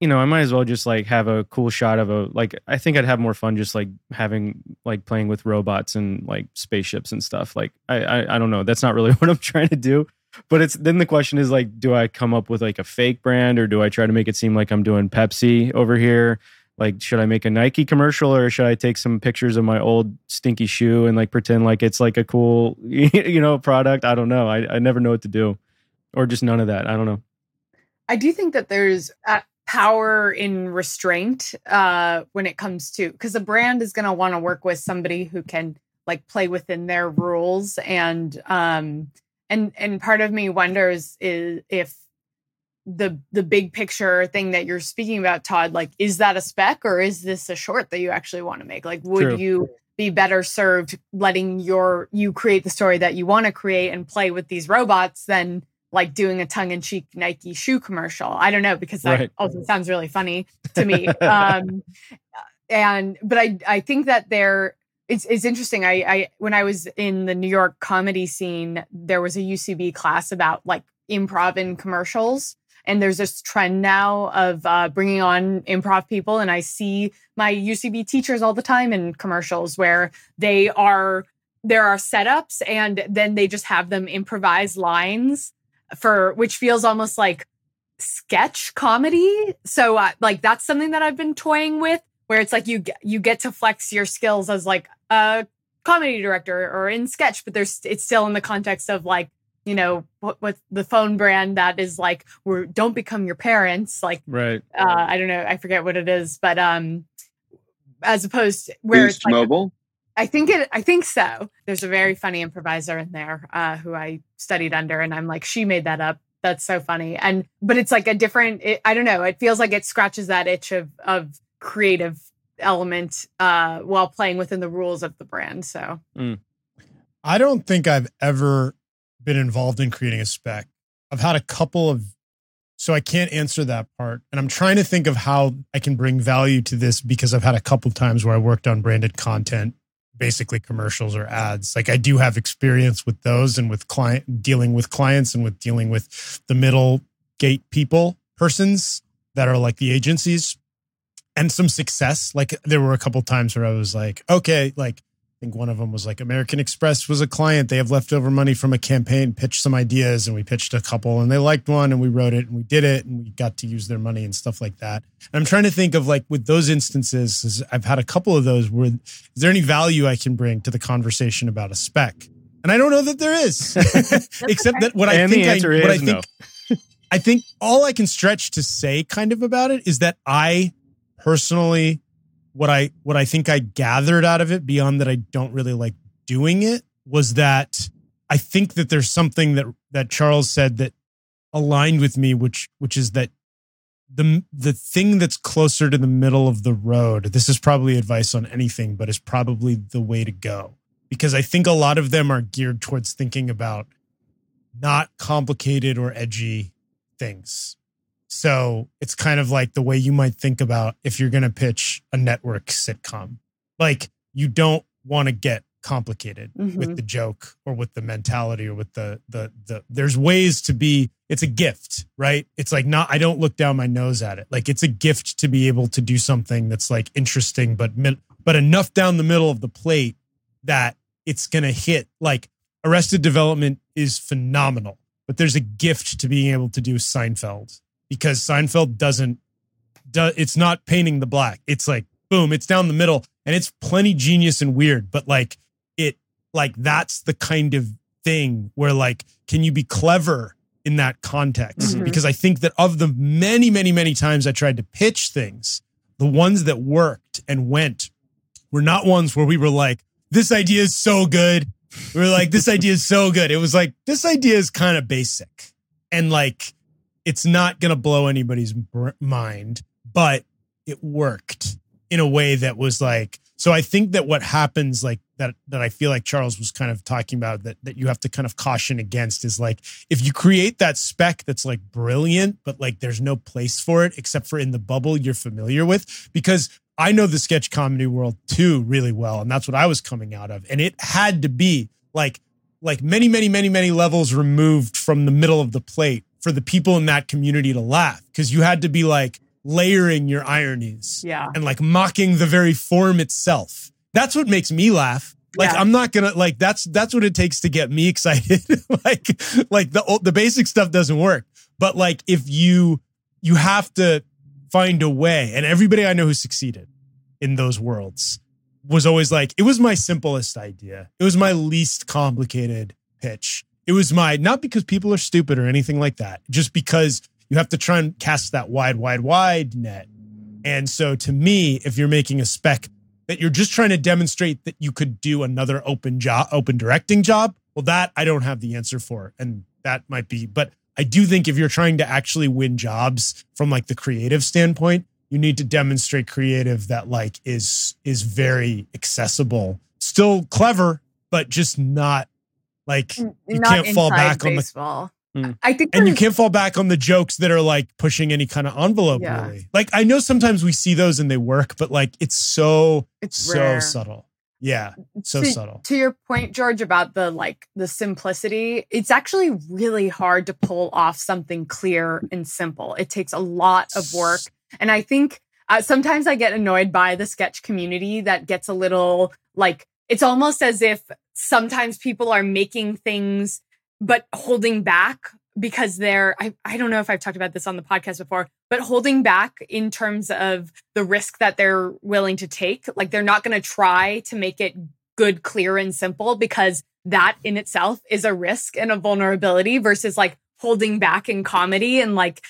you know, I might as well just like have a cool shot of I think I'd have more fun just like having like playing with robots and like spaceships and stuff. Like I don't know, that's not really what I'm trying to do. But it's then the question is like, do I come up with like a fake brand, or do I try to make it seem like I'm doing Pepsi over here? Like, should I make a Nike commercial, or should I take some pictures of my old stinky shoe and like pretend like it's like a cool, you know, product? I don't know. I never know what to do, or just none of that. I don't know. I do think that there's power in restraint when it comes to, because a brand is going to want to work with somebody who can like play within their rules. And part of me wonders is if the big picture thing that you're speaking about, Todd, like, is that a spec, or is this a short that you actually want to make? Like, would you be better served letting you create the story that you want to create and play with these robots than like doing a tongue-in-cheek Nike shoe commercial? I don't know, because that also sounds really funny to me. But I think that it's interesting. I when I was in the New York comedy scene, there was a UCB class about like improv in commercials. And there's this trend now of bringing on improv people. And I see my UCB teachers all the time in commercials where there are setups, and then they just have them improvise lines which feels almost like sketch comedy. So like that's something that I've been toying with, where it's like you get to flex your skills as like a comedy director or in sketch, but there's it's still in the context of like, you know, what the phone brand that is like, we're don't become your parents, like right. I don't know, I forget what it is, but as opposed to where Boost it's like, Mobile. I think so. There's a very funny improviser in there who I studied under, and I'm like, she made that up. That's so funny. But it's like a different. I don't know. It feels like it scratches that itch of creative element while playing within the rules of the brand. So I don't think I've ever been involved in creating a spec. I've had a couple of, so I can't answer that part. And I'm trying to think of how I can bring value to this because I've had a couple of times where I worked on branded content, basically commercials or ads. Like I do have experience with those and with dealing with clients and with dealing with the middle gate persons that are like the agencies, and some success. Like there were a couple of times where I was like, okay, like I think one of them was like American Express was a client. They have leftover money from a campaign, pitch some ideas, and we pitched a couple and they liked one and we wrote it and we did it and we got to use their money and stuff like that. And I'm trying to think of like with those instances, I've had a couple of those where is there any value I can bring to the conversation about a spec? And I don't know that there is, except that what I think the answer is no. I think all I can stretch to say kind of about it is that I personally what I think I gathered out of it, beyond that I don't really like doing it, was that I think that there's something that Charles said that aligned with me, which is that the thing that's closer to the middle of the road, this is probably advice on anything, but it's probably the way to go. Because I think a lot of them are geared towards thinking about not complicated or edgy things. So it's kind of like the way you might think about if you're going to pitch a network sitcom. Like you don't want to get complicated with the joke or with the mentality or with the there's ways to be, it's a gift, right? It's like not, I don't look down my nose at it. Like it's a gift to be able to do something that's like interesting, but enough down the middle of the plate that it's going to hit. Like Arrested Development is phenomenal, but there's a gift to being able to do Seinfeld. Because Seinfeld it's not painting the black. It's like, boom, it's down the middle and it's plenty genius and weird. But like that's the kind of thing where like, can you be clever in that context? Mm-hmm. Because I think that of the many, many, many times I tried to pitch things, the ones that worked and went were not ones where we were like, this idea is so good. We were like, this idea is so good. It was like, this idea is kind of basic. And like, it's not going to blow anybody's mind, but it worked in a way that was like, so I think that what happens like that I feel like Charles was kind of talking about that you have to kind of caution against is like, if you create that spec that's like brilliant, but like there's no place for it except for in the bubble you're familiar with, because I know the sketch comedy world too really well. And that's what I was coming out of. And it had to be like many, many, many, many levels removed from the middle of the plate for the people in that community to laugh, because you had to be like layering your ironies and like mocking the very form itself. That's what makes me laugh. Like I'm not going to like, that's what it takes to get me excited. like the basic stuff doesn't work, but like if you have to find a way, and everybody I know who succeeded in those worlds was always like, it was my simplest idea. It was my least complicated pitch. It was not because people are stupid or anything like that, just because you have to try and cast that wide, wide, wide net. And so to me, if you're making a spec that you're just trying to demonstrate that you could do another open directing job, well, that I don't have the answer for. And that might be, but I do think if you're trying to actually win jobs from like the creative standpoint, you need to demonstrate creative that like is very accessible, still clever, but just not. Like you can't fall back baseball. On the, I think, and you can't fall back on the jokes that are like pushing any kind of envelope. Yeah. Really, like I know sometimes we see those and they work, but like it's so rare. Subtle. Yeah, subtle. To your point, George, about the like the simplicity, it's actually really hard to pull off something clear and simple. It takes a lot of work, and I think sometimes I get annoyed by the sketch community that gets a little like it's almost as if. Sometimes people are making things, but holding back because they're, I don't know if I've talked about this on the podcast before, but holding back in terms of the risk that they're willing to take. Like, they're not going to try to make it good, clear, and simple, because that in itself is a risk and a vulnerability versus like holding back in comedy and like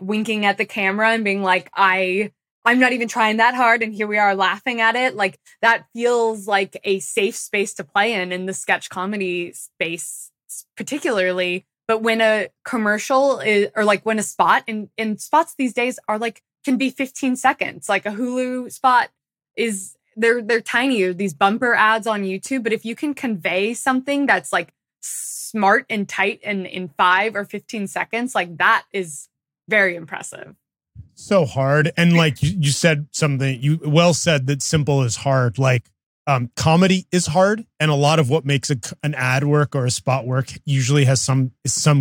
winking at the camera and being like, I'm not even trying that hard, and here we are laughing at it. Like, that feels like a safe space to play in the sketch comedy space particularly. But when a commercial is, or like when a spot, and spots these days are like, can be 15 seconds. Like a Hulu spot is, they're tiny, these bumper ads on YouTube. But if you can convey something that's like smart and tight and in 5 or 15 seconds, like that is very impressive. So hard. And like you said something, you well said that simple is hard. Like, comedy is hard, and a lot of what makes an ad work or a spot work usually has some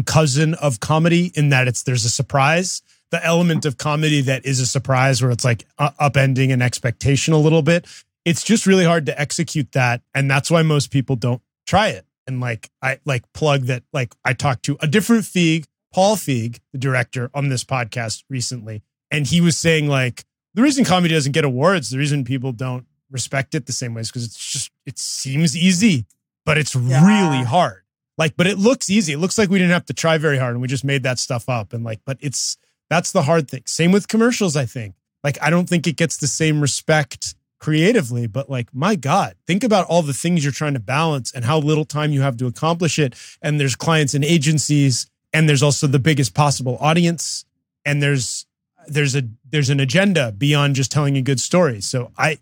cousin of comedy, in that there's a surprise, the element of comedy that is a surprise, where it's like upending an expectation a little bit. It's just really hard to execute that, and that's why most people don't try it. And like, I like plug that, like, I talked to a different Feige, Paul Feige, the director, on this podcast recently, and he was saying like, the reason comedy doesn't get awards, the reason people don't respect it the same way is because it seems easy, but it's really hard. Like, but it looks easy. It looks like we didn't have to try very hard, and we just made that stuff up. And like, but that's the hard thing. Same with commercials, I think. Like, I don't think it gets the same respect creatively, but like, my God, think about all the things you're trying to balance and how little time you have to accomplish it. And there's clients and agencies, and there's also the biggest possible audience. And there's an agenda beyond just telling a good story. So I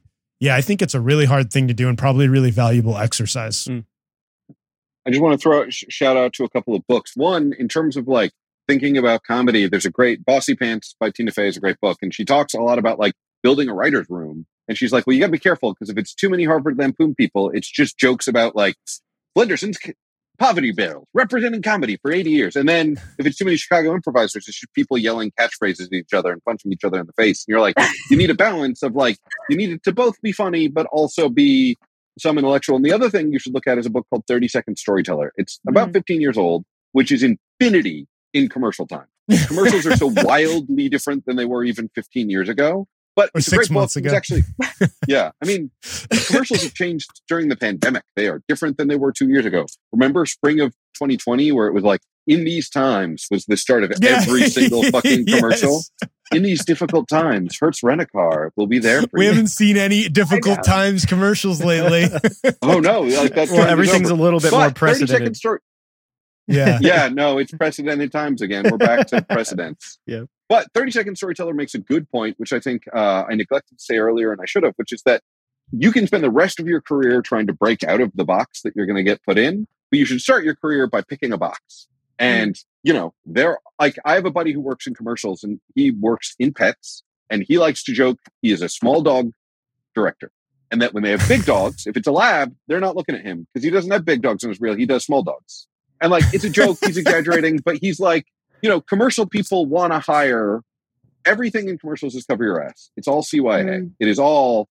think it's a really hard thing to do, and probably a really valuable exercise. I just want to throw a shout out to a couple of books. One, in terms of like thinking about comedy, there's a great Bossy Pants by Tina Fey is a great book. And she talks a lot about like building a writer's room. And she's like, well, you got to be careful, because if it's too many Harvard Lampoon people, it's just jokes about like Blenderson's poverty barrel representing comedy for 80 years. And then if it's too many Chicago improvisers, it's just people yelling catchphrases at each other and punching each other in the face. And you're like, you need a balance of like, you need it to both be funny, but also be some intellectual. And the other thing you should look at is a book called 30 Second Storyteller. It's about 15 years old, which is infinity in commercial time. Commercials are so wildly different than they were even 15 years ago. But or it's 6 months ago. It's actually, yeah. I mean, commercials have changed during the pandemic. They are different than they were 2 years ago. Remember spring of 2020, where it was like, in these times was the start of every single fucking commercial. Yes. In these difficult times, Hertz Rent-A-Car will be there for you. We haven't seen any difficult times commercials lately. Oh, no. Like, that everything's a little bit more precedented. Yeah. Yeah, no, it's precedented times again. We're back to precedents. Yeah. But 30 Second Storyteller makes a good point, which I think I neglected to say earlier, and I should have, which is that you can spend the rest of your career trying to break out of the box that you're going to get put in, but you should start your career by picking a box. And, you know, I have a buddy who works in commercials, and he works in pets, and he likes to joke he is a small dog director. And that when they have big dogs, if it's a lab, they're not looking at him, because he doesn't have big dogs in his reel. He does small dogs. And like, it's a joke, he's exaggerating, but he's like, you know, commercial people want to hire, everything in commercials is cover your ass. It's all CYA. It is all,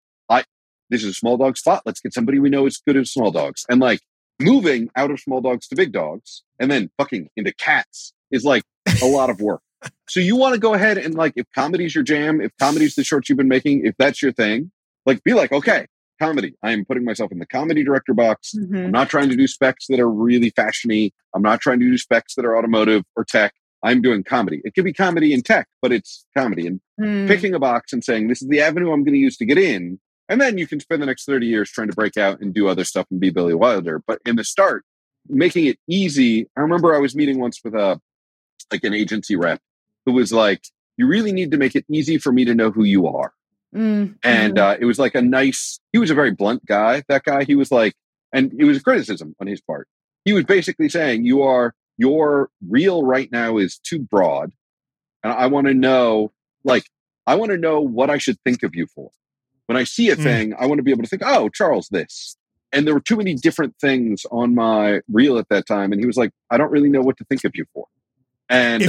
this is a small dog spot. Let's get somebody we know is good at small dogs. And like, moving out of small dogs to big dogs and then fucking into cats is like a lot of work. So you want to go ahead and like, if comedy's your jam, if comedy's the shorts you've been making, if that's your thing, like be like, okay, comedy. I am putting myself in the comedy director box. Mm-hmm. I'm not trying to do specs that are really fashiony. I'm not trying to do specs that are automotive or tech. I'm doing comedy. It could be comedy and tech, but it's comedy. And picking a box and saying, this is the avenue I'm going to use to get in. And then you can spend the next 30 years trying to break out and do other stuff and be Billy Wilder. But in the start, making it easy. I remember I was meeting once with an agency rep who was like, you really need to make it easy for me to know who you are. Mm-hmm. And it was like he was a very blunt guy, that guy. He was like, and it was a criticism on his part. He was basically saying, your reel right now is too broad. And I want to know what I should think of you for. When I see a thing, I want to be able to think, oh, Charles, this. And there were too many different things on my reel at that time. And he was like, I don't really know what to think of you for. And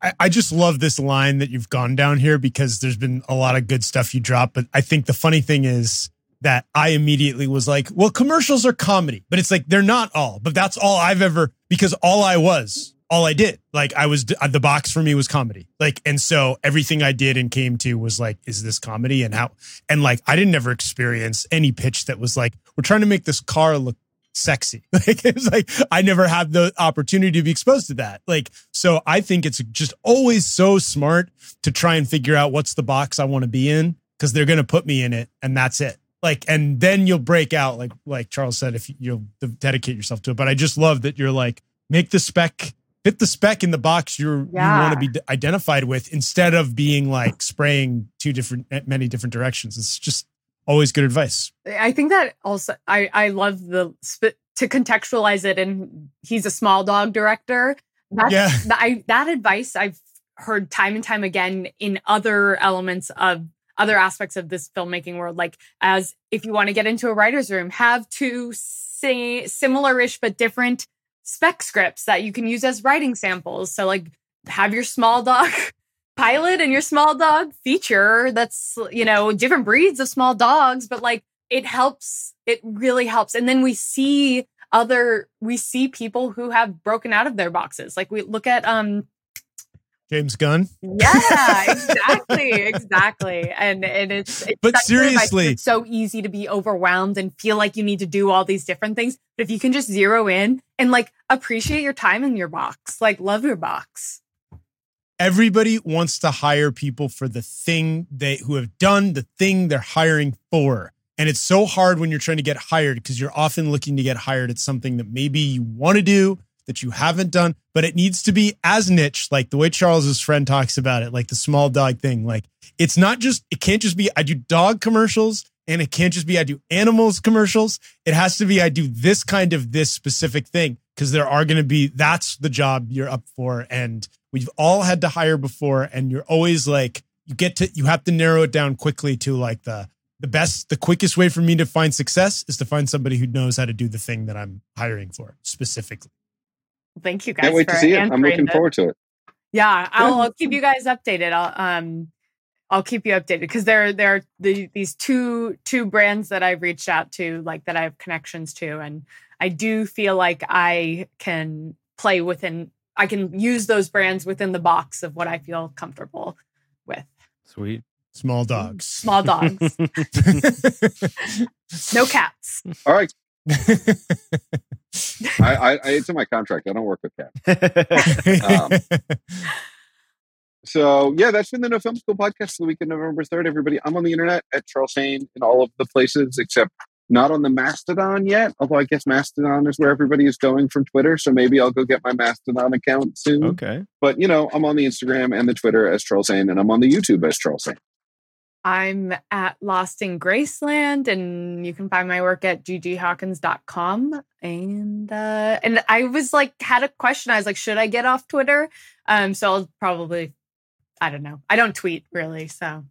I just love this line that you've gone down here, because there's been a lot of good stuff you drop. But I think the funny thing is that I immediately was like, well, commercials are comedy, but it's like, they're not all, but that's all I've ever, because all I was all I did. Like I was, the box for me was comedy. Like, and so everything I did and came to was like, is this comedy? And how, and like, I didn't ever experience any pitch that was like, we're trying to make this car look sexy. Like, it was like, I never had the opportunity to be exposed to that. Like, so I think it's just always so smart to try and figure out what's the box I want to be in, because they're going to put me in it and that's it. Like, and then you'll break out, like Charles said, if you'll dedicate yourself to it. But I just love that you're like, make the spec, fit the spec in the box you want to be identified with, instead of being like spraying many different directions. It's just always good advice. I think that also, I love to contextualize it. And he's a small dog director. That advice I've heard time and time again in other elements of other aspects of this filmmaking world. Like, as if you want to get into a writer's room, have two similar-ish but different spec scripts that you can use as writing samples. So like, have your small dog pilot and your small dog feature. That's, you know, different breeds of small dogs, but like it helps. It really helps. And then we see people who have broken out of their boxes. Like we look at, James Gunn. Yeah, exactly. And it's but seriously, it's so easy to be overwhelmed and feel like you need to do all these different things. But if you can just zero in and like appreciate your time in your box, like love your box. Everybody wants to hire people for the thing who have done the thing they're hiring for. And it's so hard when you're trying to get hired, because you're often looking to get hired at something that maybe you want to do that you haven't done, but it needs to be as niche, like the way Charles's friend talks about it, like the small dog thing. Like it's not just, it can't just be, I do dog commercials, and it can't just be, I do animals commercials. It has to be, I do this kind of this specific thing, because there are going to be, that's the job you're up for. And we've all had to hire before. And you're always like, you have to narrow it down quickly to like the quickest way for me to find success is to find somebody who knows how to do the thing that I'm hiring for specifically. Thank you guys. Can't wait to see it. I'm looking forward to it. Yeah, I'll keep you guys updated. I'll keep you updated, because there are these two brands that I've reached out to, like that I have connections to, and I do feel like I can play within. I can use those brands within the box of what I feel comfortable with. Sweet. Small dogs. No cats. All right. It's in my contract. I don't work with cats. So yeah, that's been the No Film School podcast for the week of November 3rd. Everybody, I'm on the internet at Charles Shane in all of the places except not on the Mastodon yet. Although I guess Mastodon is where everybody is going from Twitter, so maybe I'll go get my Mastodon account soon. Okay, but you know, I'm on the Instagram and the Twitter as Charles Shane, and I'm on the YouTube as Charles Shane. I'm at Lost in Graceland, and you can find my work at gghawkins.com. And I was like, had a question. I was like, should I get off Twitter? So I'll probably, I don't know. I don't tweet really. So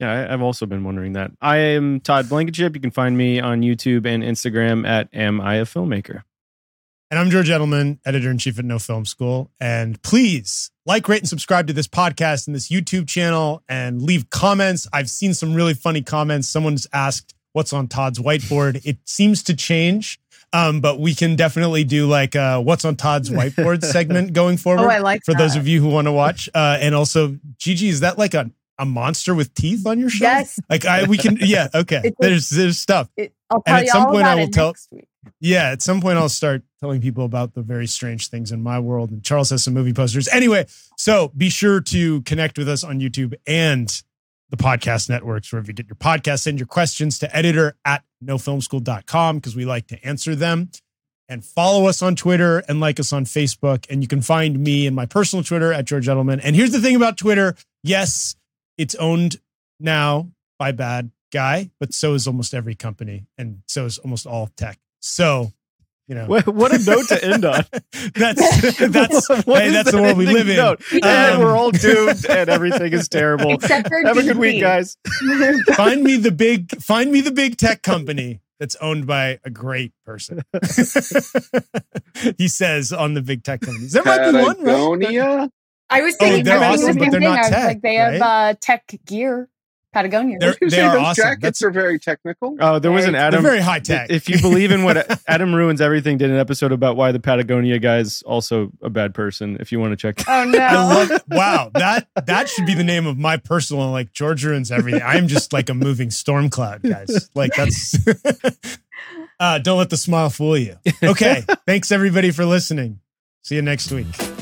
yeah, I've also been wondering that. I am Todd Blankenship. You can find me on YouTube and Instagram at Am I a Filmmaker? And I'm George Edelman, editor-in-chief at No Film School. And please like, rate, and subscribe to this podcast and this YouTube channel, and leave comments. I've seen some really funny comments. Someone's asked what's on Todd's whiteboard. It seems to change, but we can definitely do like a what's on Todd's whiteboard segment going forward. Oh, I like that. For those of you who want to watch. And also, Gigi, is that like a monster with teeth on your show? Yes. Like we can, yeah, okay. There's stuff. I'll tell you all about it next week. Yeah, at some point I'll start telling people about the very strange things in my world. And Charles has some movie posters. Anyway, so be sure to connect with us on YouTube and the podcast networks, wherever you get your podcasts. Send your questions to editor@nofilmschool.com, because we like to answer them. And follow us on Twitter and like us on Facebook. And you can find me and my personal Twitter at George Edelman. And here's the thing about Twitter. Yes, it's owned now by Bad Guy, but so is almost every company. And so is almost all tech. So, you know, what a note to end on. That's the world we live in. And we're all doomed, and everything is terrible. Except for Have a good week, guys. Find me the big tech company that's owned by a great person. He says on the big tech companies. There might be one, right? I was thinking, they're awesome, but they're not tech. They have tech gear. Patagonia. Those awesome. Jackets are very technical. Oh, there was an Adam. They're very high tech. If you believe in what Adam Ruins Everything did an episode about why the Patagonia guy's also a bad person. If you want to check that. Oh no! Wow, that should be the name of my personal like George Ruins Everything. I am just like a moving storm cloud, guys. Like that's. Don't let the smile fool you. Okay, thanks everybody for listening. See you next week.